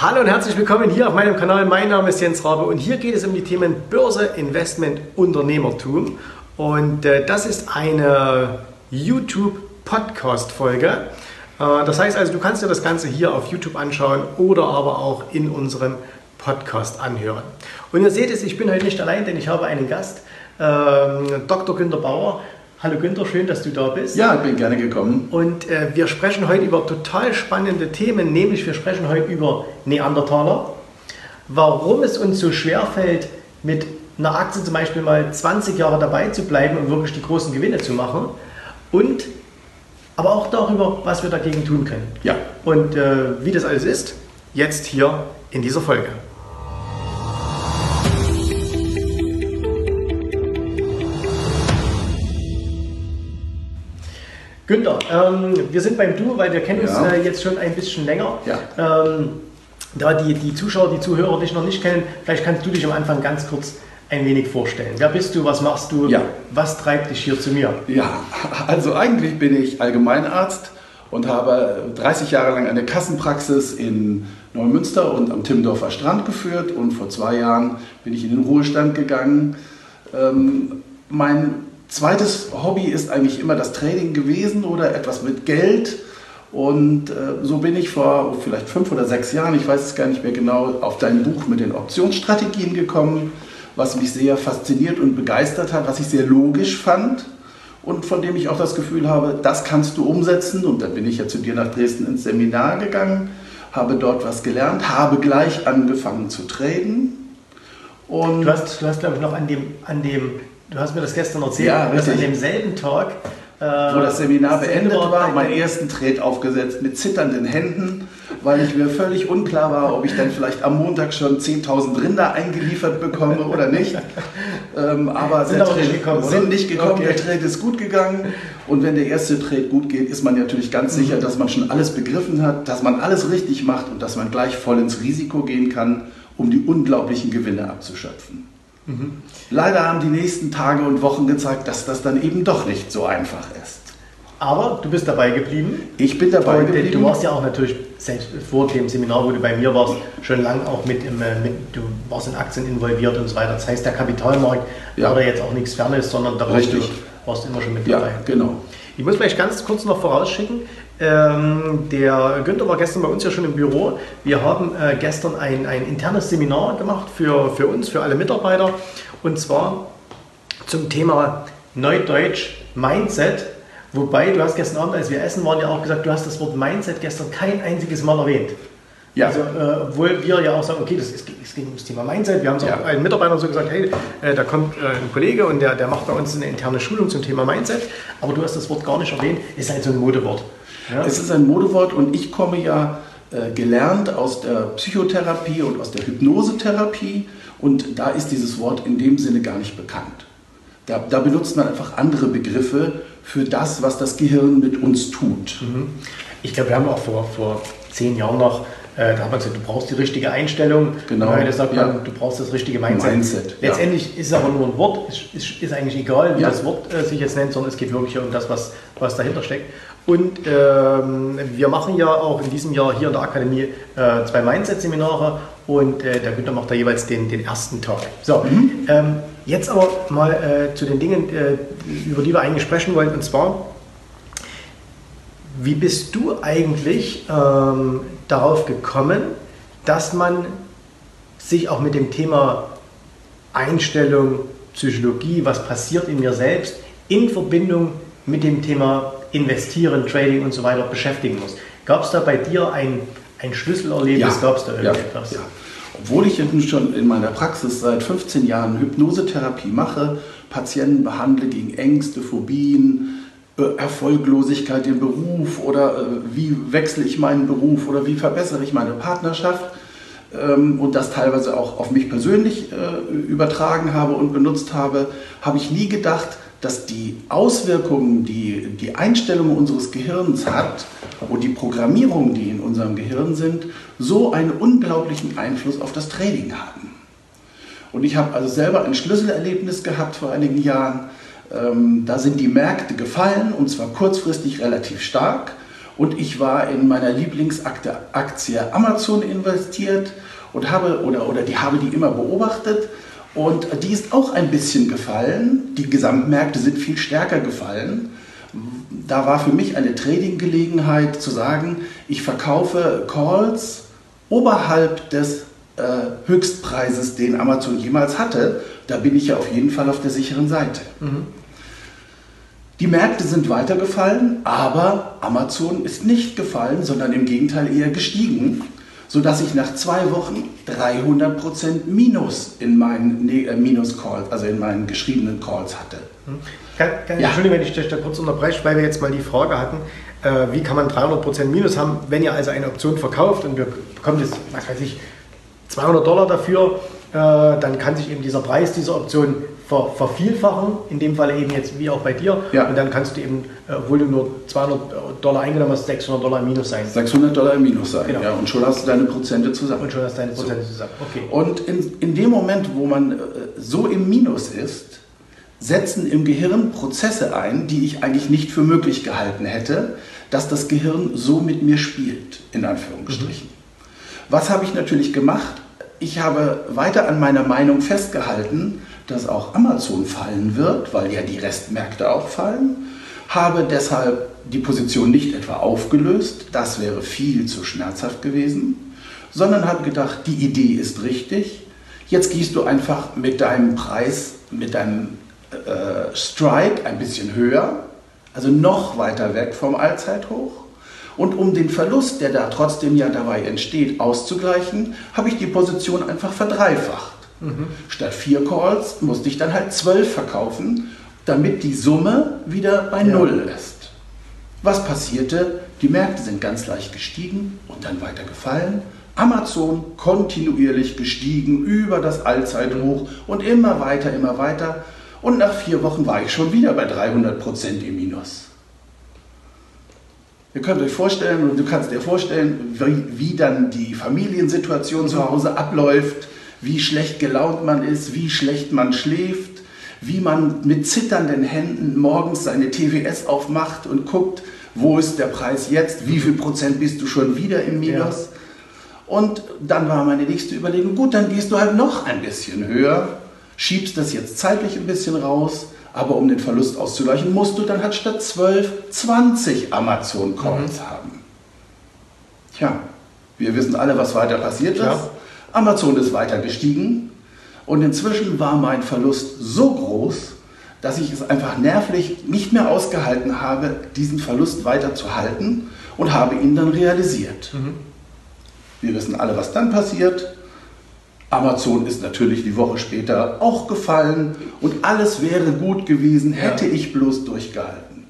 Hallo und herzlich willkommen hier auf meinem Kanal. Mein Name ist Jens Rabe und hier geht es um die Themen Börse, Investment, Unternehmertum. Und das ist eine YouTube-Podcast-Folge. Das heißt also, du kannst dir das Ganze hier auf YouTube anschauen oder aber auch in unserem Podcast anhören. Und ihr seht es, ich bin heute nicht allein, denn ich habe einen Gast, Dr. Günter Bauer. Hallo Günter, schön, dass du da bist. Ja, ich bin gerne gekommen. Und wir sprechen heute über total spannende Themen, nämlich wir sprechen heute über Neandertaler, warum es uns so schwer fällt, mit einer Aktie zum Beispiel mal 20 Jahre dabei zu bleiben und wirklich die großen Gewinne zu machen, und aber auch darüber, was wir dagegen tun können. Ja. Und wie das alles ist, jetzt hier in dieser Folge. Günter, wir sind beim Du, weil wir kennen uns jetzt schon ein bisschen länger. Ja. Da die Zuschauer, die Zuhörer dich noch nicht kennen, vielleicht kannst du dich am Anfang ganz kurz ein wenig vorstellen. Wer bist du, was machst du, was treibt dich hier zu mir? Ja, also eigentlich bin ich Allgemeinarzt und habe 30 Jahre lang eine Kassenpraxis in Neumünster und am Timmendorfer Strand geführt, und vor 2 Jahren bin ich in den Ruhestand gegangen. Mein zweites Hobby ist eigentlich immer das Trading gewesen oder etwas mit Geld, und so bin ich vor vielleicht 5 oder 6 Jahren, ich weiß es gar nicht mehr genau, auf dein Buch mit den Optionsstrategien gekommen, was mich sehr fasziniert und begeistert hat, was ich sehr logisch fand und von dem ich auch das Gefühl habe, das kannst du umsetzen, und dann bin ich ja zu dir nach Dresden ins Seminar gegangen, habe dort was gelernt, habe gleich angefangen zu traden. Und du hast glaube ich noch du hast mir das gestern erzählt, dass an demselben Tag, wo das Seminar beendet war, meinen ersten Trade aufgesetzt mit zitternden Händen, weil ich mir völlig unklar war, ob ich dann vielleicht am Montag schon 10.000 Rinder eingeliefert bekomme oder nicht. Aber sind nicht gekommen, okay. Der Trade ist gut gegangen, und wenn der erste Trade gut geht, ist man natürlich ganz sicher, dass man schon alles begriffen hat, dass man alles richtig macht und dass man gleich voll ins Risiko gehen kann, um die unglaublichen Gewinne abzuschöpfen. Mhm. Leider haben die nächsten Tage und Wochen gezeigt, dass das dann eben doch nicht so einfach ist. Aber du bist dabei geblieben. Ich bin dabei geblieben. Du warst ja auch natürlich selbst vor dem Seminar, wo du bei mir warst, schon lange auch du warst in Aktien involviert und so weiter. Das heißt, der Kapitalmarkt war da jetzt auch nichts Fernes, sondern da warst du immer schon mit dabei. Ja, genau. Ich muss vielleicht ganz kurz noch vorausschicken, der Günter war gestern bei uns ja schon im Büro. Wir haben gestern ein internes Seminar gemacht für uns, für alle Mitarbeiter, und zwar zum Thema Neudeutsch Mindset. Wobei, du hast gestern Abend, als wir essen waren, ja auch gesagt, du hast das Wort Mindset gestern kein einziges Mal erwähnt. Ja. Also, obwohl wir ja auch sagen, okay, es ging ums Thema Mindset. Wir haben es auch allen Mitarbeitern so gesagt, hey, da kommt ein Kollege und der macht bei uns eine interne Schulung zum Thema Mindset. Aber du hast das Wort gar nicht erwähnt. Ist halt so ein Modewort. Ja? Es ist ein Modewort, und ich komme ja gelernt aus der Psychotherapie und aus der Hypnosetherapie. Und da ist dieses Wort in dem Sinne gar nicht bekannt. Da benutzt man einfach andere Begriffe für das, was das Gehirn mit uns tut. Mhm. Ich glaube, wir haben auch vor 10 Jahren noch, da hat man gesagt, du brauchst die richtige Einstellung. Genau. Heute sagt man, du brauchst das richtige Mindset. Letztendlich ist es aber nur ein Wort. Ist eigentlich egal, wie das Wort sich jetzt nennt, sondern es geht wirklich um das, was dahinter steckt. Und wir machen ja auch in diesem Jahr hier in der Akademie 2 Mindset-Seminare, und der Günter macht da jeweils den ersten Tag. So, jetzt aber mal zu den Dingen, über die wir eigentlich sprechen wollen, und zwar: Wie bist du eigentlich darauf gekommen, dass man sich auch mit dem Thema Einstellung, Psychologie, was passiert in mir selbst, in Verbindung mit dem Thema Investieren, Trading und so weiter beschäftigen muss? Gab es da bei dir ein Schlüsselerlebnis? Ja. Gab es da irgendetwas? Ja. Obwohl ich schon in meiner Praxis seit 15 Jahren Hypnosetherapie mache, Patienten behandle gegen Ängste, Phobien, Erfolglosigkeit im Beruf oder wie wechsle ich meinen Beruf oder wie verbessere ich meine Partnerschaft, und das teilweise auch auf mich persönlich übertragen habe und benutzt habe, habe ich nie gedacht, dass die Auswirkungen, die Einstellung unseres Gehirns hat und die Programmierungen, die in unserem Gehirn sind, so einen unglaublichen Einfluss auf das Trading haben. Und ich habe also selber ein Schlüsselerlebnis gehabt vor einigen Jahren. Da sind die Märkte gefallen, und zwar kurzfristig relativ stark, und ich war in meiner Lieblingsaktie Amazon investiert und habe die immer beobachtet und die ist auch ein bisschen gefallen. Die Gesamtmärkte sind viel stärker gefallen. Da war für mich eine Trading-Gelegenheit zu sagen, ich verkaufe Calls oberhalb des Höchstpreises, den Amazon jemals hatte. Da bin ich ja auf jeden Fall auf der sicheren Seite. Mhm. Die Märkte sind weitergefallen, aber Amazon ist nicht gefallen, sondern im Gegenteil eher gestiegen, sodass ich nach 2 Wochen 300% Minus in meinen Minus-Calls, also in meinen geschriebenen Calls hatte. Entschuldigung, wenn ich dich da kurz unterbreche, weil wir jetzt mal die Frage hatten, wie kann man 300% Minus haben, wenn ihr also eine Option verkauft und wir bekommen jetzt, was weiß ich, $200 dafür, dann kann sich eben dieser Preis dieser Option vervielfachen, in dem Fall eben jetzt wie auch bei dir, ja. Und dann kannst du eben, obwohl du nur $200 eingenommen hast, $600 im Minus sein. $600 im Minus sein, genau. Ja, und schon hast du deine Prozente zusammen. Und schon hast du deine Prozente zusammen, okay. Und in dem Moment, wo man so im Minus ist, setzen im Gehirn Prozesse ein, die ich eigentlich nicht für möglich gehalten hätte, dass das Gehirn so mit mir spielt, in Anführungsstrichen. Mhm. Was habe ich natürlich gemacht? Ich habe weiter an meiner Meinung festgehalten, dass auch Amazon fallen wird, weil ja die Restmärkte auch fallen, habe deshalb die Position nicht etwa aufgelöst, das wäre viel zu schmerzhaft gewesen, sondern habe gedacht, die Idee ist richtig, jetzt gehst du einfach mit deinem Preis, mit deinem Strike ein bisschen höher, also noch weiter weg vom Allzeithoch. Und um den Verlust, der da trotzdem ja dabei entsteht, auszugleichen, habe ich die Position einfach verdreifacht. Mhm. Statt 4 Calls musste ich dann halt 12 verkaufen, damit die Summe wieder bei Null ist. Was passierte? Die Märkte sind ganz leicht gestiegen und dann weiter gefallen. Amazon kontinuierlich gestiegen über das Allzeithoch und immer weiter, immer weiter. Und nach 4 Wochen war ich schon wieder bei 300% im Minus. Ihr könnt euch vorstellen, und du kannst dir vorstellen, wie dann die Familiensituation zu Hause abläuft, wie schlecht gelaunt man ist, wie schlecht man schläft, wie man mit zitternden Händen morgens seine TWS aufmacht und guckt, wo ist der Preis jetzt, wie viel Prozent bist du schon wieder im Minus. Ja. Und dann war meine nächste Überlegung, gut, dann gehst du halt noch ein bisschen höher, schiebst das jetzt zeitlich ein bisschen raus, aber um den Verlust auszugleichen, musst du dann halt statt 12 20 Amazon-Calls haben. Tja, wir wissen alle, was weiter passiert ist. Amazon ist weiter gestiegen und inzwischen war mein Verlust so groß, dass ich es einfach nervlich nicht mehr ausgehalten habe, diesen Verlust weiter zu halten und habe ihn dann realisiert. Mhm. Wir wissen alle, was dann passiert. Amazon ist natürlich die Woche später auch gefallen und alles wäre gut gewesen, hätte ich bloß durchgehalten.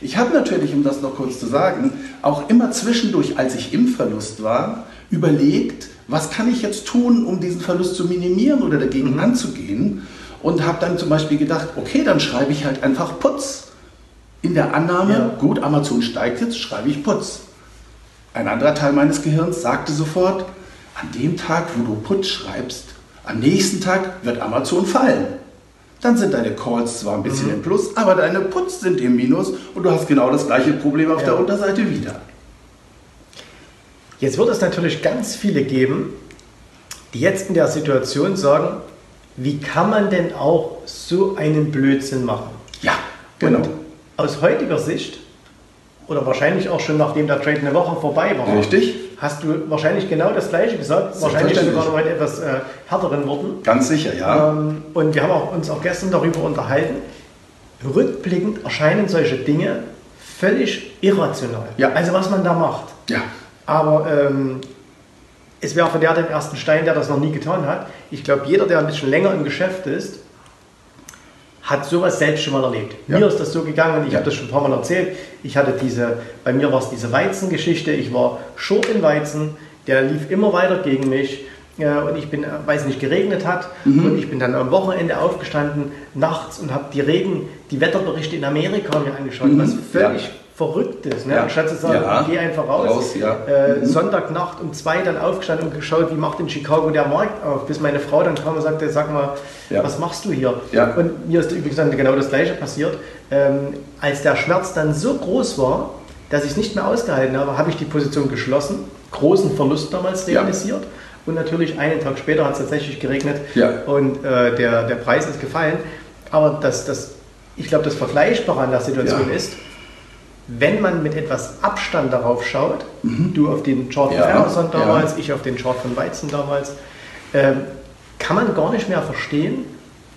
Ich habe natürlich, um das noch kurz zu sagen, auch immer zwischendurch, als ich im Verlust war, überlegt, was kann ich jetzt tun, um diesen Verlust zu minimieren oder dagegen anzugehen, und habe dann zum Beispiel gedacht, okay, dann schreibe ich halt einfach Putz. In der Annahme, gut, Amazon steigt jetzt, schreibe ich Putz. Ein anderer Teil meines Gehirns sagte sofort, an dem Tag, wo du Putz schreibst, am nächsten Tag wird Amazon fallen. Dann sind deine Calls zwar ein bisschen im Plus, aber deine Putz sind im Minus und du hast genau das gleiche Problem auf der Unterseite wieder. Jetzt wird es natürlich ganz viele geben, die jetzt in der Situation sagen, wie kann man denn auch so einen Blödsinn machen? Ja, genau. Und aus heutiger Sicht, oder wahrscheinlich auch schon nachdem der Trade eine Woche vorbei war, richtig, hast du wahrscheinlich genau das Gleiche gesagt, wahrscheinlich sogar noch mit etwas härteren Worten. Ganz sicher, ja. Und wir haben uns auch gestern darüber unterhalten, rückblickend erscheinen solche Dinge völlig irrational. Ja. Also was man da macht. Ja. Aber es wäre von der den ersten Stein, der das noch nie getan hat. Ich glaube, jeder, der ein bisschen länger im Geschäft ist, hat sowas selbst schon mal erlebt. Ja. Mir ist das so gegangen, ich habe das schon ein paar Mal erzählt. Ich hatte bei mir war es diese Weizengeschichte, ich war short in Weizen, der lief immer weiter gegen mich und ich bin, weil es nicht geregnet hat, und ich bin dann am Wochenende aufgestanden, nachts, und habe die Wetterberichte in Amerika mir angeschaut, was völlig verrückt ist. Ne? Ja. Anstatt zu sagen, geh einfach raus. Sonntagnacht um 2 dann aufgestanden und geschaut, wie macht in Chicago der Markt auf, bis meine Frau dann kam und sagte, sag mal, was machst du hier? Ja. Und mir ist übrigens dann genau das Gleiche passiert. Als der Schmerz dann so groß war, dass ich es nicht mehr ausgehalten habe, habe ich die Position geschlossen, großen Verlust damals realisiert. Ja. Und natürlich einen Tag später hat es tatsächlich geregnet, ja, und der Preis ist gefallen. Aber ich glaube, das Vergleichbare an der Situation, ja, ist, wenn man mit etwas Abstand darauf schaut, mhm, du auf den Chart von, ja, Amazon damals, ja, ich auf den Chart von Weizen damals, kann man gar nicht mehr verstehen,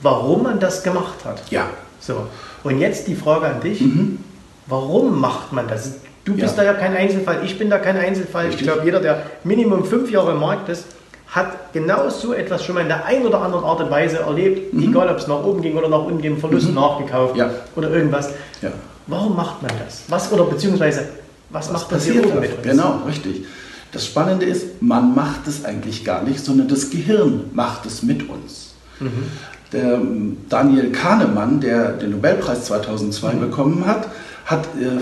warum man das gemacht hat. Ja. So. Und jetzt die Frage an dich, mhm, warum macht man das? Du bist, ja, da ja kein Einzelfall, ich bin da kein Einzelfall. Richtig. Ich glaube, jeder, der Minimum 5 Jahre im Markt ist, hat genau so etwas schon mal in der einen oder anderen Art und Weise erlebt, mhm, egal ob es nach oben ging oder nach unten ging, Verlust, mhm, nachgekauft, ja, oder irgendwas. Ja. Warum macht man das? Was macht passiert damit? Genau, richtig. Das Spannende ist, man macht es eigentlich gar nicht, sondern das Gehirn macht es mit uns. Mhm. Der Daniel Kahneman, der den Nobelpreis 2002 mhm, bekommen hat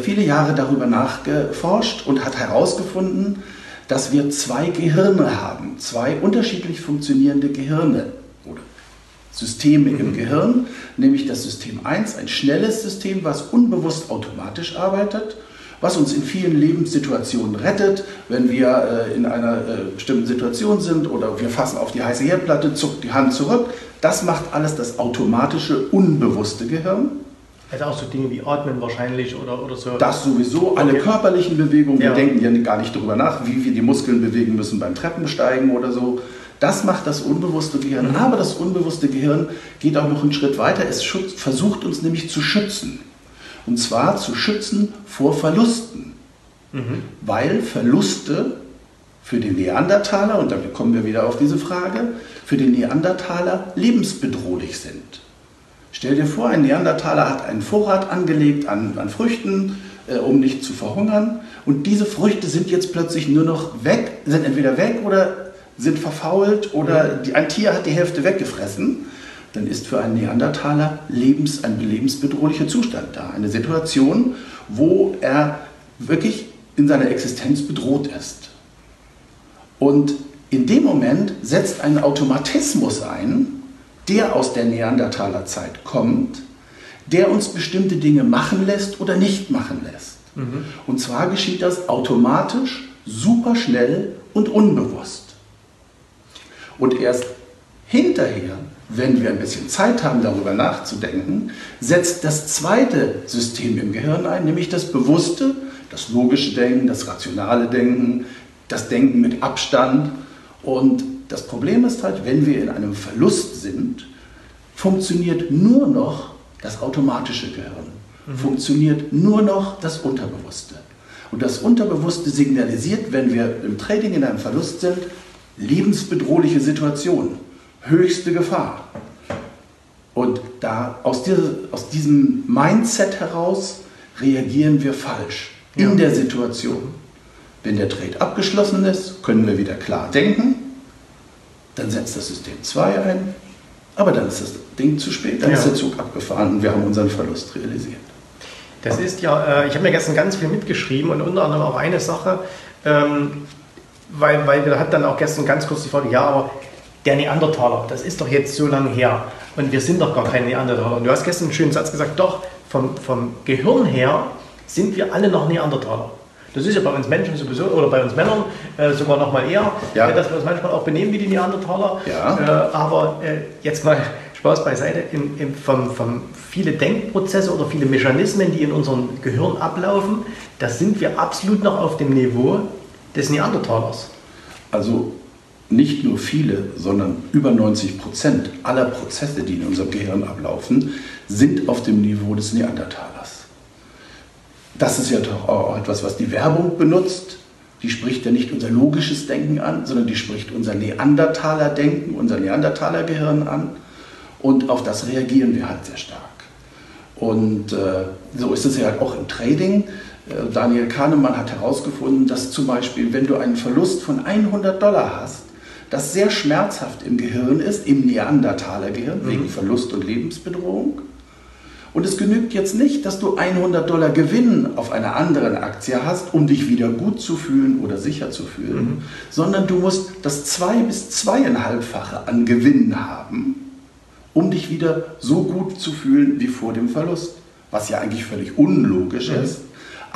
viele Jahre darüber nachgeforscht und hat herausgefunden, dass wir 2 Gehirne haben, 2 unterschiedlich funktionierende Gehirne oder Systeme, mhm, im Gehirn, nämlich das System 1, ein schnelles System, was unbewusst automatisch arbeitet, was uns in vielen Lebenssituationen rettet, wenn wir in einer bestimmten Situation sind oder wir fassen auf die heiße Herdplatte, zuckt die Hand zurück. Das macht alles das automatische, unbewusste Gehirn. Also auch so Dinge wie Atmen wahrscheinlich oder so. Das sowieso, alle, okay, körperlichen Bewegungen, ja, wir denken ja gar nicht darüber nach, wie wir die Muskeln bewegen müssen beim Treppensteigen oder so. Das macht das unbewusste Gehirn, mhm, aber das unbewusste Gehirn geht auch noch einen Schritt weiter. Es versucht uns nämlich zu schützen. Und zwar zu schützen vor Verlusten, mhm, weil Verluste für den Neandertaler, und damit kommen wir wieder auf diese Frage, für den Neandertaler lebensbedrohlich sind. Stell dir vor, ein Neandertaler hat einen Vorrat angelegt an Früchten, um nicht zu verhungern. Und diese Früchte sind jetzt plötzlich nur noch weg, sind entweder weg oder sind verfault oder ein Tier hat die Hälfte weggefressen. Dann ist für einen Neandertaler ein lebensbedrohlicher Zustand da. Eine Situation, wo er wirklich in seiner Existenz bedroht ist. Und in dem Moment setzt ein Automatismus ein, der aus der Neandertalerzeit kommt, der uns bestimmte Dinge machen lässt oder nicht machen lässt. Mhm. Und zwar geschieht das automatisch, superschnell und unbewusst. Und erst hinterher, wenn wir ein bisschen Zeit haben, darüber nachzudenken, setzt das zweite System im Gehirn ein, nämlich das bewusste, das logische Denken, das rationale Denken, das Denken mit Abstand. Und das Problem ist halt, wenn wir in einem Verlust sind, funktioniert nur noch das automatische Gehirn, mhm, funktioniert nur noch das Unterbewusste. Und das Unterbewusste signalisiert, wenn wir im Trading in einem Verlust sind, lebensbedrohliche Situation, höchste Gefahr. Und da aus diesem Mindset heraus reagieren wir falsch, ja, in der Situation. Wenn der Trade abgeschlossen ist, können wir wieder klar denken. Dann setzt das System 2 ein, aber dann ist das Ding zu spät, dann, ja, ist der Zug abgefahren und wir haben unseren Verlust realisiert. Das ist ja, ich habe mir gestern ganz viel mitgeschrieben und unter anderem auch eine Sache, weil wir hatten dann auch gestern ganz kurz die Frage, ja, aber der Neandertaler, das ist doch jetzt so lange her und wir sind doch gar keine Neandertaler. Und du hast gestern einen schönen Satz gesagt, doch, vom Gehirn her sind wir alle noch Neandertaler. Das ist ja bei uns Menschen sowieso, oder bei uns Männern sogar noch mal eher, ja, dass wir uns manchmal auch benehmen wie die Neandertaler. Ja. Aber jetzt mal Spaß beiseite, viele Denkprozesse oder viele Mechanismen, die in unserem Gehirn ablaufen, da sind wir absolut noch auf dem Niveau des Neandertalers. Also nicht nur viele, sondern über 90% aller Prozesse, die in unserem Gehirn ablaufen, sind auf dem Niveau des Neandertalers. Das ist ja doch auch etwas, was die Werbung benutzt. Die spricht ja nicht unser logisches Denken an, sondern die spricht unser Neandertaler-Denken, unser Neandertaler-Gehirn an. Und auf das reagieren wir halt sehr stark. Und so ist es ja halt auch im Trading. Daniel Kahneman hat herausgefunden, dass zum Beispiel, wenn du einen Verlust von $100 hast, das sehr schmerzhaft im Gehirn ist, im Neandertaler-Gehirn, mhm, wegen Verlust und Lebensbedrohung. Und es genügt jetzt nicht, dass du $100 Gewinn auf einer anderen Aktie hast, um dich wieder gut zu fühlen oder sicher zu fühlen, mhm, sondern du musst das 2- bis 2,5-fache an Gewinn haben, um dich wieder so gut zu fühlen wie vor dem Verlust, was ja eigentlich völlig unlogisch, mhm, ist.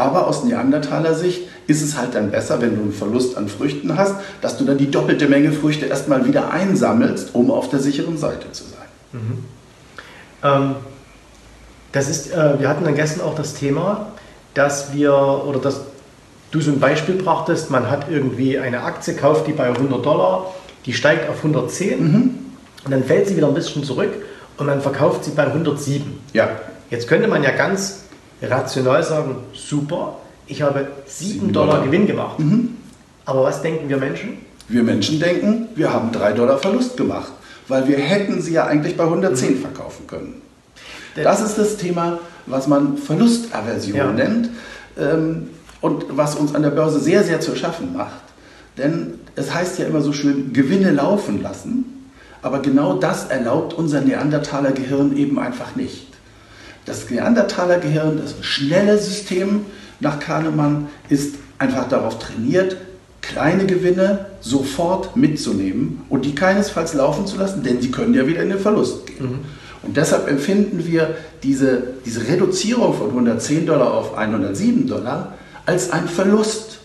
Aber aus Neandertaler Sicht ist es halt dann besser, wenn du einen Verlust an Früchten hast, dass du dann die doppelte Menge Früchte erstmal wieder einsammelst, um auf der sicheren Seite zu sein. Mhm. Das ist, wir hatten dann gestern auch das Thema, dass wir, oder dass du so ein Beispiel brachtest, man hat irgendwie eine Aktie, kauft die bei $100, die steigt auf 110, mhm, und dann fällt sie wieder ein bisschen zurück und man verkauft sie bei 107. Ja. Jetzt könnte man ja ganz rational sagen, super, ich habe $7 Gewinn gemacht. Mhm. Aber was denken wir Menschen? Wir Menschen denken, wir haben $3 Verlust gemacht, weil wir hätten sie ja eigentlich bei 110 verkaufen können. Das ist das Thema, was man Verlustaversion nennt, und was uns an der Börse sehr, sehr zu schaffen macht. Denn es heißt ja immer so schön, Gewinne laufen lassen, aber genau das erlaubt unser Neandertaler Gehirn eben einfach nicht. Das Neandertaler Gehirn, das schnelle System nach Kahneman, ist einfach darauf trainiert, kleine Gewinne sofort mitzunehmen und die keinesfalls laufen zu lassen, denn sie können ja wieder in den Verlust gehen. Mhm. Und deshalb empfinden wir diese Reduzierung von $110 auf $107 als einen Verlust.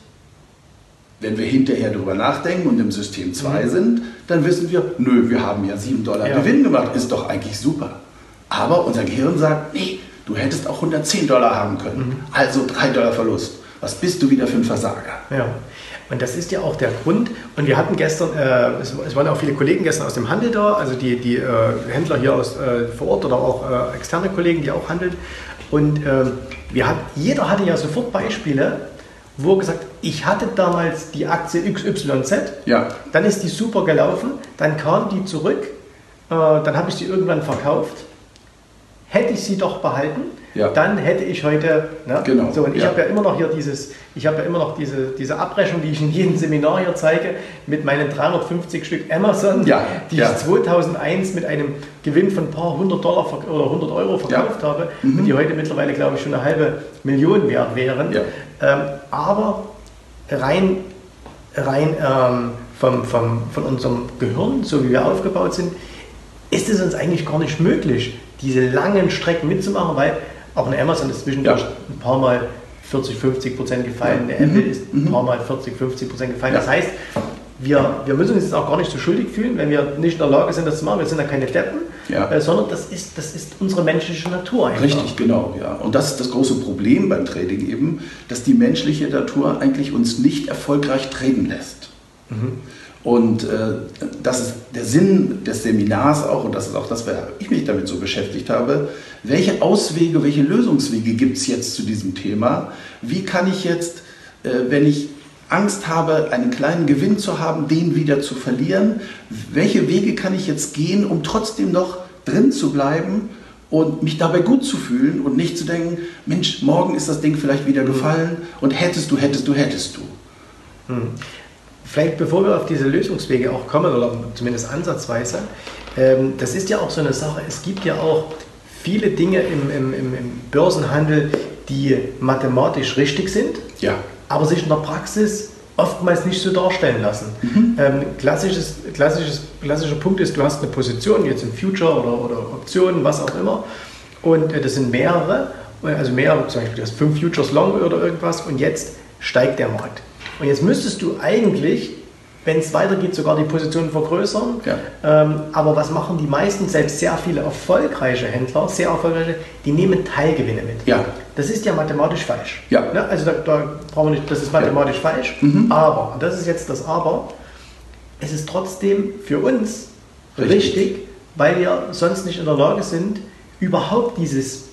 Wenn wir hinterher darüber nachdenken und im System 2 sind, dann wissen wir, nö, wir haben ja $7 Gewinn gemacht, ist doch eigentlich super. Aber unser Gehirn sagt, nee, du hättest auch $110 haben können, also $3 Verlust. Was bist du wieder für ein Versager? Ja. Und das ist ja auch der Grund, und wir hatten gestern, es waren auch viele Kollegen gestern aus dem Handel da, also die Händler hier aus, vor Ort oder auch externe Kollegen, die auch handeln. Und jeder hatte ja sofort Beispiele, wo gesagt, ich hatte damals die Aktie XYZ, dann ist die super gelaufen, dann kam die zurück, dann habe ich die irgendwann verkauft. Hätte ich sie doch behalten, dann hätte ich heute, ne? Genau, so, und ich habe ja immer noch hier diese Abrechnung, die ich in jedem Seminar hier zeige, mit meinen 350 Stück Amazon, die ich 2001 mit einem Gewinn von ein paar $100 oder 100 Euro verkauft habe, und die heute mittlerweile, glaube ich, schon eine halbe Million wert wären. Ja. Aber rein von unserem Gehirn, so wie wir aufgebaut sind, ist es uns eigentlich gar nicht möglich, diese langen Strecken mitzumachen, weil auch eine Amazon ist zwischendurch ein paar Mal 40-50% gefallen, eine Apple ist ein paar Mal 40-50% gefallen. Das heißt, wir müssen uns jetzt auch gar nicht so schuldig fühlen, wenn wir nicht in der Lage sind, das zu machen. Wir sind ja keine Deppen, sondern das ist unsere menschliche Natur einfach. Richtig, genau. Und das ist das große Problem beim Trading eben, dass die menschliche Natur eigentlich uns nicht erfolgreich traden lässt. Mhm. Und das ist der Sinn des Seminars auch, und das ist auch das, weshalb ich mich damit so beschäftigt habe. Welche Auswege, welche Lösungswege gibt es jetzt zu diesem Thema? Wie kann ich jetzt, wenn ich Angst habe, einen kleinen Gewinn zu haben, den wieder zu verlieren, welche Wege kann ich jetzt gehen, um trotzdem noch drin zu bleiben und mich dabei gut zu fühlen und nicht zu denken, Mensch, morgen ist das Ding vielleicht wieder gefallen und hättest du. Mhm. Vielleicht bevor wir auf diese Lösungswege auch kommen, oder zumindest ansatzweise, das ist ja auch so eine Sache, es gibt ja auch viele Dinge im Börsenhandel, die mathematisch richtig sind, aber sich in der Praxis oftmals nicht so darstellen lassen. Mhm. Klassischer Punkt ist, du hast eine Position, jetzt im Future oder Optionen, was auch immer, und das sind mehrere, also zum Beispiel du hast 5 Futures long oder irgendwas, und jetzt steigt der Markt. Und jetzt müsstest du eigentlich, wenn es weitergeht, sogar die Positionen vergrößern. Ja. Aber was machen die meisten, selbst sehr viele erfolgreiche Händler, die nehmen Teilgewinne mit. Ja. Das ist ja mathematisch falsch. Ja. Ne? Also da brauchen wir nicht, das ist mathematisch falsch. Mhm. Aber, und das ist jetzt das Aber, es ist trotzdem für uns richtig, weil wir sonst nicht in der Lage sind, überhaupt dieses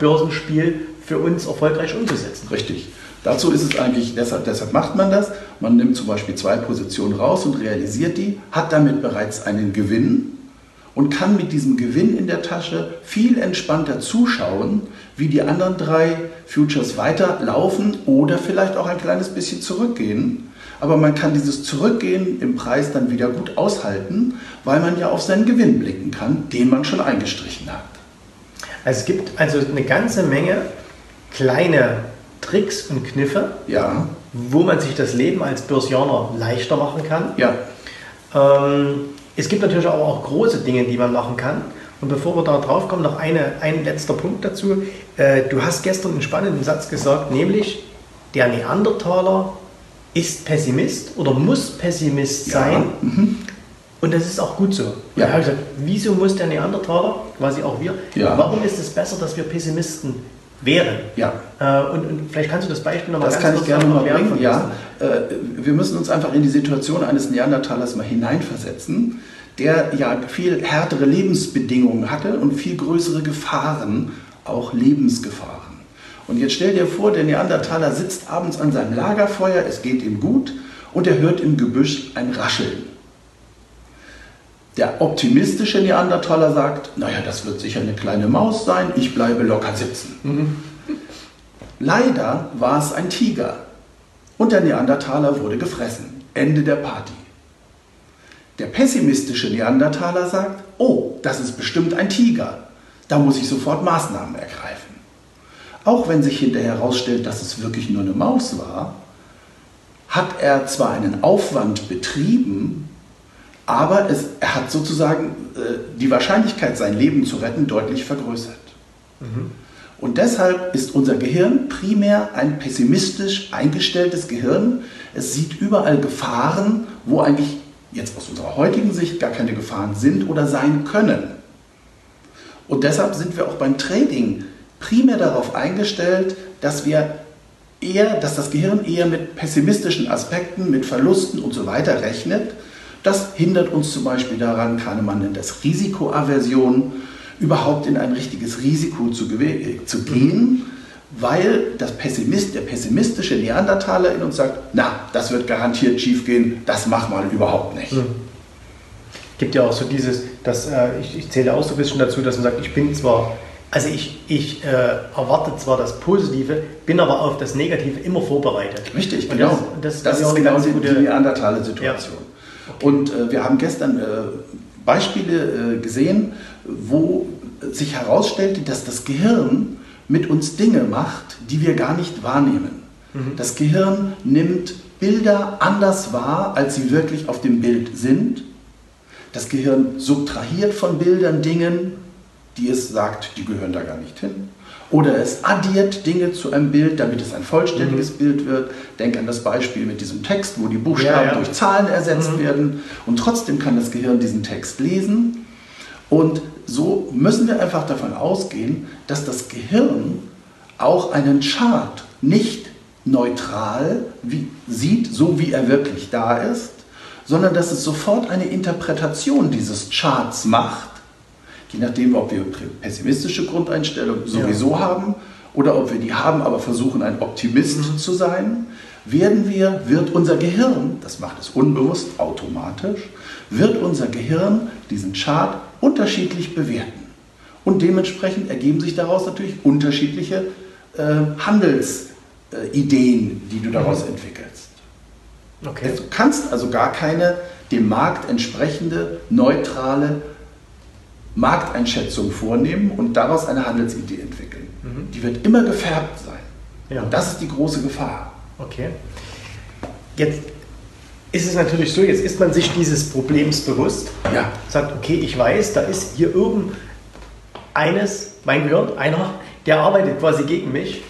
Börsenspiel für uns erfolgreich umzusetzen. Richtig. Dazu ist es eigentlich, deshalb macht man das, man nimmt zum Beispiel 2 Positionen raus und realisiert die, hat damit bereits einen Gewinn und kann mit diesem Gewinn in der Tasche viel entspannter zuschauen, wie die anderen 3 Futures weiterlaufen oder vielleicht auch ein kleines bisschen zurückgehen. Aber man kann dieses Zurückgehen im Preis dann wieder gut aushalten, weil man ja auf seinen Gewinn blicken kann, den man schon eingestrichen hat. Also es gibt also eine ganze Menge kleine Tricks und Kniffe, wo man sich das Leben als Börsianer leichter machen kann. Es gibt natürlich aber auch große Dinge, die man machen kann. Und bevor wir da drauf kommen, noch ein letzter Punkt dazu. Du hast gestern einen spannenden Satz gesagt, nämlich der Neandertaler ist Pessimist oder muss Pessimist sein. Mhm. Und das ist auch gut so. Ja. Da habe ich gesagt, wieso muss der Neandertaler, quasi auch wir, warum ist es besser, dass wir Pessimisten wären? Ja. Und vielleicht kannst du das Beispiel nochmal ganz kurz erklären. Ja. Wir müssen uns einfach in die Situation eines Neandertalers mal hineinversetzen, der ja viel härtere Lebensbedingungen hatte und viel größere Gefahren, auch Lebensgefahren. Und jetzt stell dir vor, der Neandertaler sitzt abends an seinem Lagerfeuer, es geht ihm gut und er hört im Gebüsch ein Rascheln. Der optimistische Neandertaler sagt, naja, das wird sicher eine kleine Maus sein, ich bleibe locker sitzen. Mhm. Leider war es ein Tiger und der Neandertaler wurde gefressen. Ende der Party. Der pessimistische Neandertaler sagt, oh, das ist bestimmt ein Tiger, da muss ich sofort Maßnahmen ergreifen. Auch wenn sich hinterher herausstellt, dass es wirklich nur eine Maus war, hat er zwar einen Aufwand betrieben, aber er hat sozusagen die Wahrscheinlichkeit, sein Leben zu retten, deutlich vergrößert. Mhm. Und deshalb ist unser Gehirn primär ein pessimistisch eingestelltes Gehirn. Es sieht überall Gefahren, wo eigentlich jetzt aus unserer heutigen Sicht gar keine Gefahren sind oder sein können. Und deshalb sind wir auch beim Trading primär darauf eingestellt, dass das Gehirn eher mit pessimistischen Aspekten, mit Verlusten und so weiter rechnet. Das hindert uns zum Beispiel daran, Kahneman nennt das Risikoaversion, überhaupt in ein richtiges Risiko zu gehen, weil der pessimistische Neandertaler in uns sagt, na, das wird garantiert schief gehen, das macht man überhaupt nicht. Mhm. Gibt ja auch so dieses, ich zähle auch so ein bisschen dazu, dass man sagt, ich erwarte zwar das Positive, bin aber auf das Negative immer vorbereitet. Richtig, genau. Das ist genau die Neandertaler-Situation. Ja. Okay. Und wir haben gestern Beispiele gesehen, wo sich herausstellte, dass das Gehirn mit uns Dinge macht, die wir gar nicht wahrnehmen. Mhm. Das Gehirn nimmt Bilder anders wahr, als sie wirklich auf dem Bild sind. Das Gehirn subtrahiert von Bildern Dingen, die es sagt, die gehören da gar nicht hin. Oder es addiert Dinge zu einem Bild, damit es ein vollständiges Bild wird. Denk an das Beispiel mit diesem Text, wo die Buchstaben durch Zahlen ersetzt werden. Und trotzdem kann das Gehirn diesen Text lesen. Und so müssen wir einfach davon ausgehen, dass das Gehirn auch einen Chart nicht neutral sieht, so wie er wirklich da ist, sondern dass es sofort eine Interpretation dieses Charts macht, je nachdem, ob wir pessimistische Grundeinstellung sowieso haben oder ob wir die haben, aber versuchen, ein Optimist zu sein, wird unser Gehirn, das macht es unbewusst, automatisch, wird unser Gehirn diesen Chart unterschiedlich bewerten. Und dementsprechend ergeben sich daraus natürlich unterschiedliche Handelsideen, die du daraus entwickelst. Okay. Du kannst also gar keine dem Markt entsprechende, neutrale Markteinschätzung vornehmen und daraus eine Handelsidee entwickeln. Mhm. Die wird immer gefärbt sein. Ja. Und das ist die große Gefahr. Okay. Jetzt ist es natürlich so, jetzt ist man sich dieses Problems bewusst. Ja. Sagt, okay, ich weiß, da ist hier mein Gehirn, der arbeitet quasi gegen mich.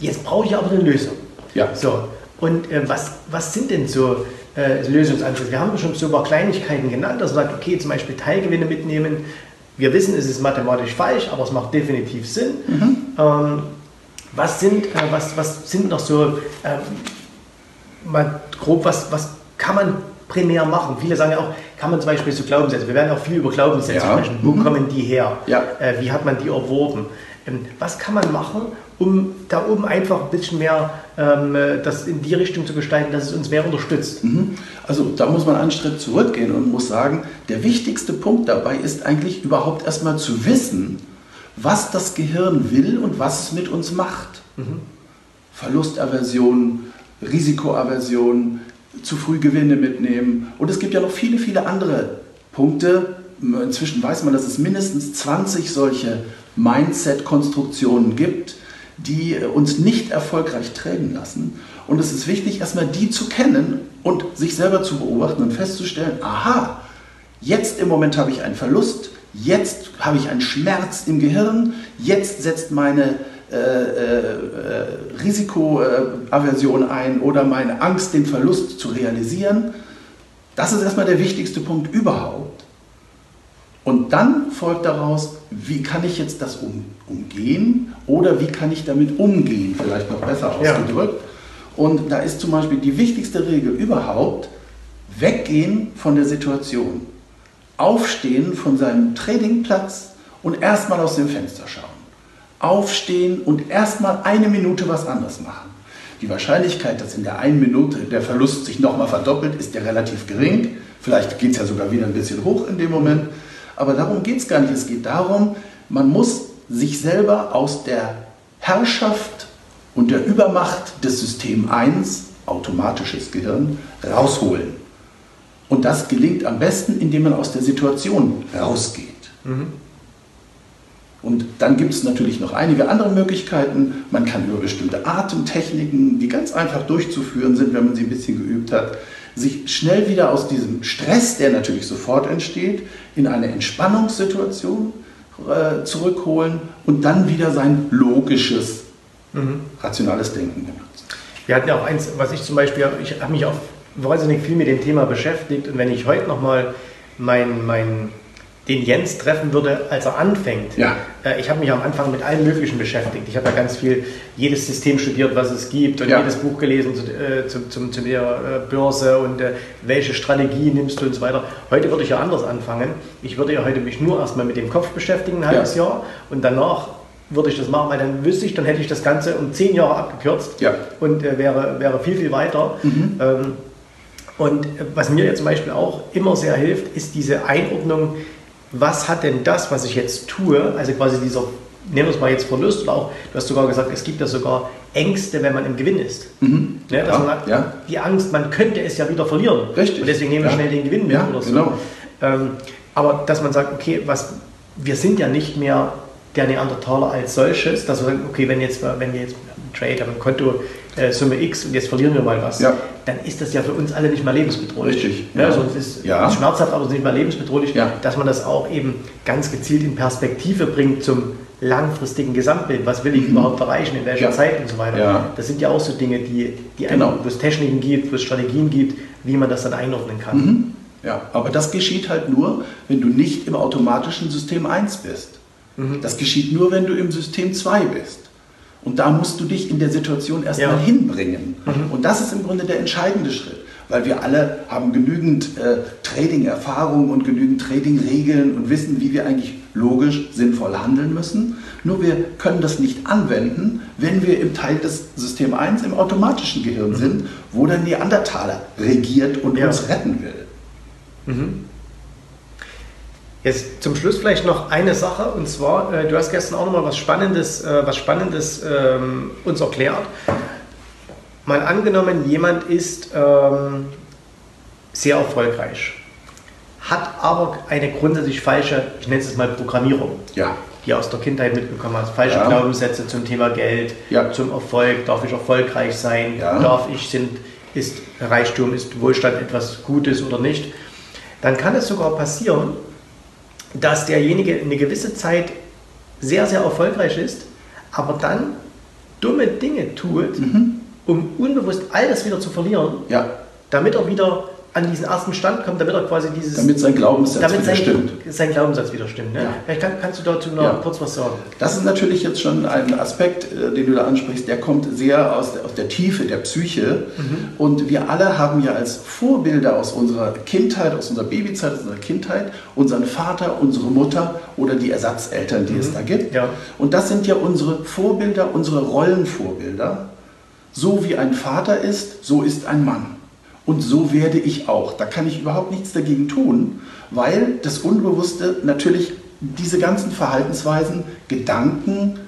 Jetzt brauche ich aber eine Lösung. Ja. So. Und was sind denn so Lösungsansätze? Wir haben schon so ein paar Kleinigkeiten genannt, dass man sagt, okay, zum Beispiel Teilgewinne mitnehmen. Wir wissen, es ist mathematisch falsch, aber es macht definitiv Sinn. Mhm. Was sind noch so, mal grob, was kann man primär machen? Viele sagen ja auch, kann man zum Beispiel so Glaubenssätze, wir werden auch viel über Glaubenssätze sprechen. Wo kommen die her? Ja. Wie hat man die erworben? Was kann man machen, um da oben einfach ein bisschen mehr das in die Richtung zu gestalten, dass es uns mehr unterstützt? Mhm. Also da muss man einen Schritt zurückgehen und muss sagen, der wichtigste Punkt dabei ist eigentlich überhaupt erstmal zu wissen, was das Gehirn will und was es mit uns macht. Mhm. Verlustaversion, Risikoaversion, zu früh Gewinne mitnehmen und es gibt ja noch viele, viele andere Punkte. Inzwischen weiß man, dass es mindestens 20 solche Mindset-Konstruktionen gibt, die uns nicht erfolgreich trägen lassen. Und es ist wichtig, erstmal die zu kennen und sich selber zu beobachten und festzustellen, aha, jetzt im Moment habe ich einen Verlust, jetzt habe ich einen Schmerz im Gehirn, jetzt setzt meine Risikoaversion ein oder meine Angst, den Verlust zu realisieren. Das ist erstmal der wichtigste Punkt überhaupt. Und dann folgt daraus, wie kann ich jetzt das umgehen oder wie kann ich damit umgehen, vielleicht noch besser ausgedrückt. Ja. Und da ist zum Beispiel die wichtigste Regel überhaupt, weggehen von der Situation. Aufstehen von seinem Tradingplatz und erstmal aus dem Fenster schauen. Aufstehen und erstmal eine Minute was anderes machen. Die Wahrscheinlichkeit, dass in der einen Minute der Verlust sich nochmal verdoppelt, ist ja relativ gering. Vielleicht geht es ja sogar wieder ein bisschen hoch in dem Moment. Aber darum geht es gar nicht. Es geht darum, man muss sich selber aus der Herrschaft und der Übermacht des System 1, automatisches Gehirn, rausholen. Und das gelingt am besten, indem man aus der Situation rausgeht. Mhm. Und dann gibt es natürlich noch einige andere Möglichkeiten. Man kann über bestimmte Atemtechniken, die ganz einfach durchzuführen sind, wenn man sie ein bisschen geübt hat, sich schnell wieder aus diesem Stress, der natürlich sofort entsteht, in eine Entspannungssituation zurückholen und dann wieder sein logisches, rationales Denken benutzen. Wir hatten ja auch eins, was ich zum Beispiel, ich habe mich auch wahnsinnig viel mit dem Thema beschäftigt, und wenn ich heute nochmal den Jens treffen würde, als er anfängt. Ja. Ich habe mich am Anfang mit allem Möglichen beschäftigt. Ich habe ja ganz viel, jedes System studiert, was es gibt, und jedes Buch gelesen zu der Börse und welche Strategie nimmst du und so weiter. Heute würde ich ja anders anfangen. Ich würde ja heute mich nur erstmal mit dem Kopf beschäftigen, ein halbes Jahr, und danach würde ich das machen, weil dann wüsste ich, dann hätte ich das Ganze um 10 Jahre abgekürzt und wäre viel, viel weiter. Mhm. Und was mir jetzt zum Beispiel auch immer sehr hilft, ist diese Einordnung, was hat denn das, was ich jetzt tue, also quasi dieser, nehmen wir es mal jetzt Verlust, oder auch, du hast sogar gesagt, es gibt ja sogar Ängste, wenn man im Gewinn ist. Mhm. Ne, dass man hat die Angst, man könnte es ja wieder verlieren. Richtig. Und deswegen nehmen wir schnell den Gewinn mit oder so. Genau. Aber dass man sagt, okay, wir sind ja nicht mehr der Neandertaler als solches, dass wir sagen, okay, wenn wir jetzt einen Trade haben, ein Konto, Summe X, und jetzt verlieren wir mal was, dann ist das ja für uns alle nicht mehr lebensbedrohlich. Richtig. Ja. Also es ist schmerzhaft, aber es ist nicht mehr lebensbedrohlich, dass man das auch eben ganz gezielt in Perspektive bringt zum langfristigen Gesamtbild. Was will ich überhaupt erreichen, in welcher Zeit und so weiter. Ja. Das sind ja auch so Dinge, die wo es Techniken gibt, wo es Strategien gibt, wie man das dann einordnen kann. Mhm. Ja, aber das geschieht halt nur, wenn du nicht im automatischen System 1 bist. Mhm. Das geschieht nur, wenn du im System 2 bist. Und da musst du dich in der Situation erstmal hinbringen. Mhm. Und das ist im Grunde der entscheidende Schritt, weil wir alle haben genügend Trading-Erfahrung und genügend Trading-Regeln und wissen, wie wir eigentlich logisch, sinnvoll handeln müssen. Nur wir können das nicht anwenden, wenn wir im Teil des System 1 im automatischen Gehirn sind, wo der Neandertaler regiert und uns retten will. Mhm. Jetzt zum Schluss vielleicht noch eine Sache, und zwar, du hast gestern auch noch mal was Spannendes uns erklärt. Mal angenommen, jemand ist sehr erfolgreich, hat aber eine grundsätzlich falsche, ich nenne es mal Programmierung, die aus der Kindheit mitbekommen hat, falsche Glaubenssätze zum Thema Geld, zum Erfolg, darf ich erfolgreich sein, ist Reichtum, ist Wohlstand etwas Gutes oder nicht, dann kann es sogar passieren, dass derjenige eine gewisse Zeit sehr, sehr erfolgreich ist, aber dann dumme Dinge tut, um unbewusst all das wieder zu verlieren, damit er wieder an diesen ersten Stand kommt, damit er quasi damit sein Glaubenssatz wieder stimmt. Sein Glaubenssatz wieder stimmt. Ne? Ja. Vielleicht kannst du dazu noch kurz was sagen. Das ist natürlich jetzt schon ein Aspekt, den du da ansprichst, der kommt sehr aus der Tiefe der Psyche. Mhm. Und wir alle haben ja als Vorbilder aus unserer Kindheit, aus unserer Babyzeit, aus unserer Kindheit, unseren Vater, unsere Mutter oder die Ersatzeltern, die es da gibt. Ja. Und das sind ja unsere Vorbilder, unsere Rollenvorbilder. So wie ein Vater ist, so ist ein Mann. Und so werde ich auch. Da kann ich überhaupt nichts dagegen tun, weil das Unbewusste natürlich diese ganzen Verhaltensweisen, Gedanken,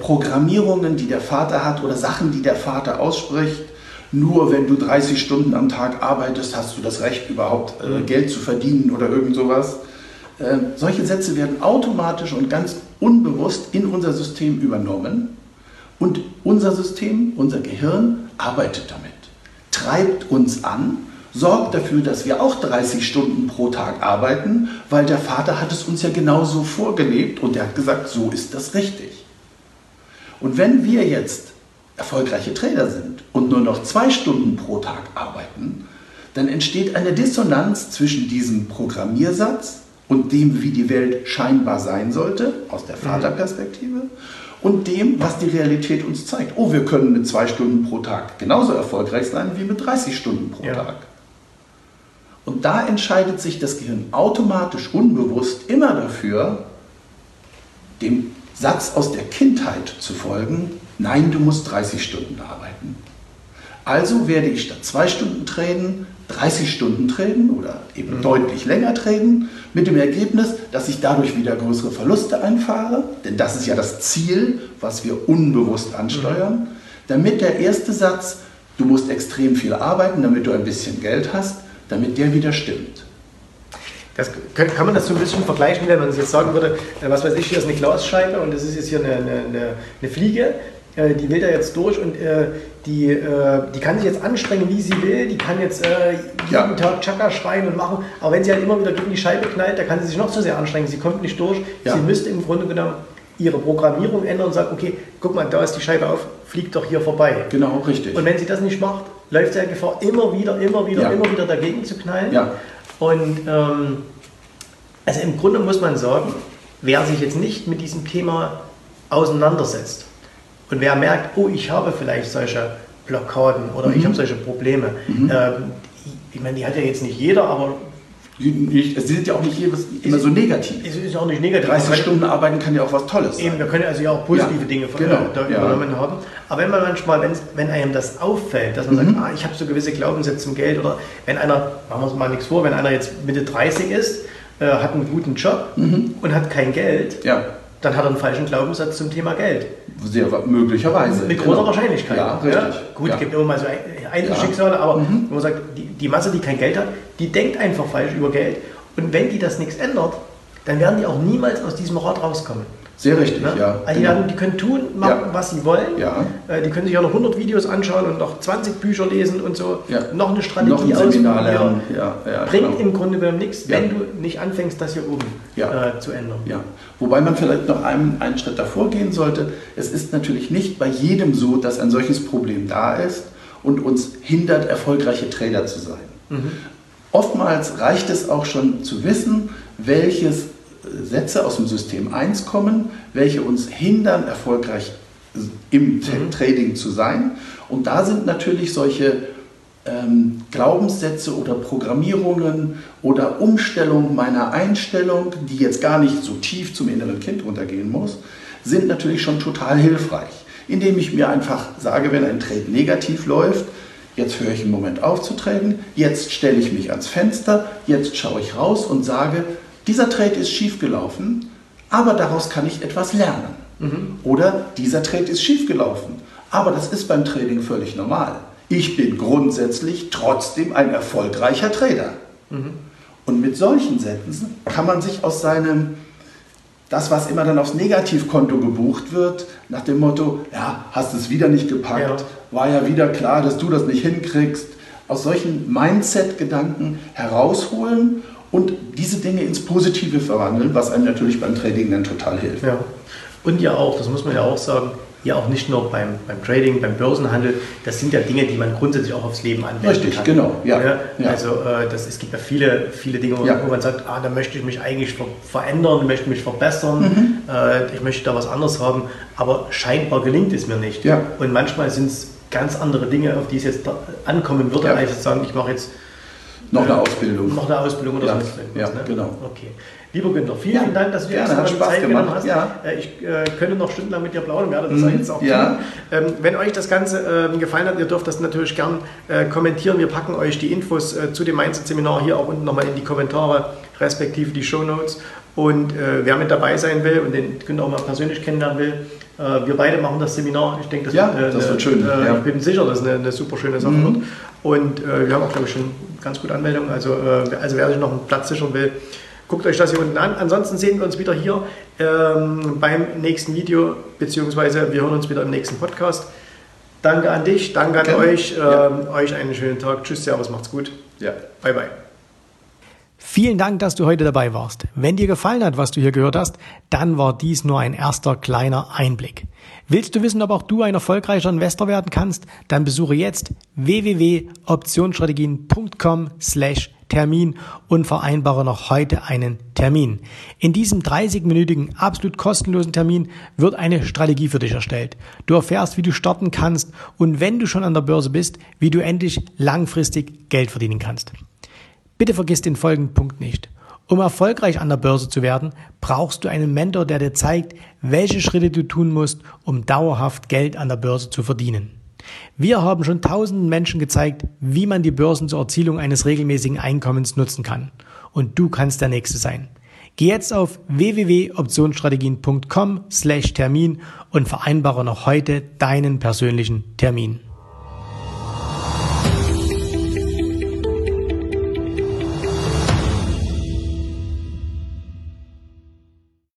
Programmierungen, die der Vater hat oder Sachen, die der Vater ausspricht, nur wenn du 30 Stunden am Tag arbeitest, hast du das Recht, überhaupt Geld zu verdienen oder irgend sowas. Solche Sätze werden automatisch und ganz unbewusst in unser System übernommen, und unser Gehirn arbeitet damit. Treibt uns an, sorgt dafür, dass wir auch 30 Stunden pro Tag arbeiten, weil der Vater hat es uns ja genauso vorgelebt und er hat gesagt, so ist das richtig. Und wenn wir jetzt erfolgreiche Trader sind und nur noch 2 Stunden pro Tag arbeiten, dann entsteht eine Dissonanz zwischen diesem Programmiersatz und dem, wie die Welt scheinbar sein sollte, aus der Vaterperspektive, und dem, was die Realität uns zeigt. Oh, wir können mit 2 Stunden pro Tag genauso erfolgreich sein wie mit 30 Stunden pro Tag. Und da entscheidet sich das Gehirn automatisch, unbewusst immer dafür, dem Satz aus der Kindheit zu folgen, nein, du musst 30 Stunden arbeiten. Also werde ich statt 2 Stunden traden, 30 Stunden traden oder eben deutlich länger traden, mit dem Ergebnis, dass ich dadurch wieder größere Verluste einfahre, denn das ist ja das Ziel, was wir unbewusst ansteuern, damit der erste Satz, du musst extrem viel arbeiten, damit du ein bisschen Geld hast, damit der wieder stimmt. Das, kann man das so ein bisschen vergleichen, wenn man es jetzt sagen würde, was weiß ich, hier ist eine Glasscheibe und das ist jetzt hier eine Fliege, die will da jetzt durch und die kann sich jetzt anstrengen, wie sie will, die kann jetzt jeden Tag Chaka schreien und machen, aber wenn sie halt immer wieder gegen die Scheibe knallt, da kann sie sich noch so sehr anstrengen, sie kommt nicht durch, sie müsste im Grunde genommen ihre Programmierung ändern und sagen, okay, guck mal, da ist die Scheibe auf, fliegt doch hier vorbei. Genau, richtig. Und wenn sie das nicht macht, läuft sie ja Gefahr, immer wieder dagegen zu knallen. Ja. Und also im Grunde muss man sagen, wer sich jetzt nicht mit diesem Thema auseinandersetzt und wer merkt, oh, ich habe vielleicht solche Blockaden oder ich habe solche Probleme, ich meine, die hat ja jetzt nicht jeder, aber sie sind ja auch nicht immer so negativ. Es ist ja auch nicht negativ. 30 Stunden arbeiten kann ja auch was Tolles sein. Eben, wir können also ja auch positive Dinge übernommen haben. Aber wenn man manchmal, wenn einem das auffällt, dass man sagt, ich habe so gewisse Glaubenssätze zum Geld, oder wenn einer, machen wir uns mal nichts vor, wenn einer jetzt Mitte 30 ist, hat einen guten Job und hat kein Geld, dann hat er einen falschen Glaubenssatz zum Thema Geld. Sehr möglicherweise. Mit großer Wahrscheinlichkeit. Ja, richtig. Ja? Gut, es gibt immer mal so Einzelschicksale, aber wenn man sagt, die Masse, die kein Geld hat, die denkt einfach falsch über Geld. Und wenn die das nichts ändert, dann werden die auch niemals aus diesem Rad rauskommen. Sehr richtig, ja. Also die können tun, machen, was sie wollen. Ja. Die können sich auch noch 100 Videos anschauen und noch 20 Bücher lesen und so. Ja. Noch eine Strategie ausprobieren. Bringt im Grunde genommen nichts, wenn du nicht anfängst, das hier oben zu ändern. Ja. Wobei man vielleicht noch einen Schritt davor gehen sollte. Es ist natürlich nicht bei jedem so, dass ein solches Problem da ist und uns hindert, erfolgreiche Trader zu sein. Oftmals reicht es auch schon zu wissen, welches Sätze aus dem System 1 kommen, welche uns hindern, erfolgreich im Trading zu sein. Und da sind natürlich solche Glaubenssätze oder Programmierungen oder Umstellung meiner Einstellung, die jetzt gar nicht so tief zum inneren Kind runtergehen muss, sind natürlich schon total hilfreich. Indem ich mir einfach sage, wenn ein Trade negativ läuft, jetzt höre ich einen Moment auf zu traden, jetzt stelle ich mich ans Fenster, jetzt schaue ich raus und sage, dieser Trade ist schiefgelaufen, aber daraus kann ich etwas lernen. Oder dieser Trade ist schiefgelaufen, aber das ist beim Trading völlig normal. Ich bin grundsätzlich trotzdem ein erfolgreicher Trader. Und mit solchen Sätzen kann man sich aus seinem, das was immer dann aufs Negativkonto gebucht wird, nach dem Motto, ja, hast es wieder nicht gepackt, war ja wieder klar, dass du das nicht hinkriegst, aus solchen Mindset-Gedanken herausholen und diese Dinge ins Positive verwandeln, was einem natürlich beim Trading dann total hilft. Ja. Und ja auch, das muss man ja auch sagen, ja auch nicht nur beim Trading, beim Börsenhandel, das sind ja Dinge, die man grundsätzlich auch aufs Leben anwenden kann. Richtig, genau. Ja. Also es gibt ja viele Dinge, wo man sagt, da möchte ich mich eigentlich verändern, möchte mich verbessern, ich möchte da was anderes haben, aber scheinbar gelingt es mir nicht. Ja. Und manchmal sind es ganz andere Dinge, auf die es jetzt ankommen würde, als zu sagen, ich mache jetzt Noch eine Ausbildung oder sonst irgendwas. Genau. Okay. Lieber Günter, vielen Dank, dass du dir extra Zeit genommen hast. Ja. Ich könnte noch stundenlang mit dir plaudern, werde das jetzt auch tun. Wenn euch das Ganze gefallen hat, ihr dürft das natürlich gern kommentieren. Wir packen euch die Infos zu dem Mindset-Seminar hier auch unten nochmal in die Kommentare, respektive die Shownotes. Und wer mit dabei sein will und den Günter auch mal persönlich kennenlernen will, wir beide machen das Seminar. Ich denke, das wird schön. Ich bin sicher, dass es eine super schöne Sache wird. Und wir haben auch, glaube ich, schon ganz gute Anmeldungen. Also wer sich noch einen Platz sichern will, guckt euch das hier unten an. Ansonsten sehen wir uns wieder hier beim nächsten Video, beziehungsweise wir hören uns wieder im nächsten Podcast. Danke an dich, danke an euch. Euch einen schönen Tag. Tschüss, servus, macht's gut. Ja, bye bye. Vielen Dank, dass du heute dabei warst. Wenn dir gefallen hat, was du hier gehört hast, dann war dies nur ein erster kleiner Einblick. Willst du wissen, ob auch du ein erfolgreicher Investor werden kannst? Dann besuche jetzt www.optionsstrategien.com/Termin und vereinbare noch heute einen Termin. In diesem 30-minütigen, absolut kostenlosen Termin wird eine Strategie für dich erstellt. Du erfährst, wie du starten kannst und wenn du schon an der Börse bist, wie du endlich langfristig Geld verdienen kannst. Bitte vergiss den folgenden Punkt nicht. Um erfolgreich an der Börse zu werden, brauchst du einen Mentor, der dir zeigt, welche Schritte du tun musst, um dauerhaft Geld an der Börse zu verdienen. Wir haben schon tausenden Menschen gezeigt, wie man die Börsen zur Erzielung eines regelmäßigen Einkommens nutzen kann. Und du kannst der Nächste sein. Geh jetzt auf www.optionsstrategien.com/Termin und vereinbare noch heute deinen persönlichen Termin.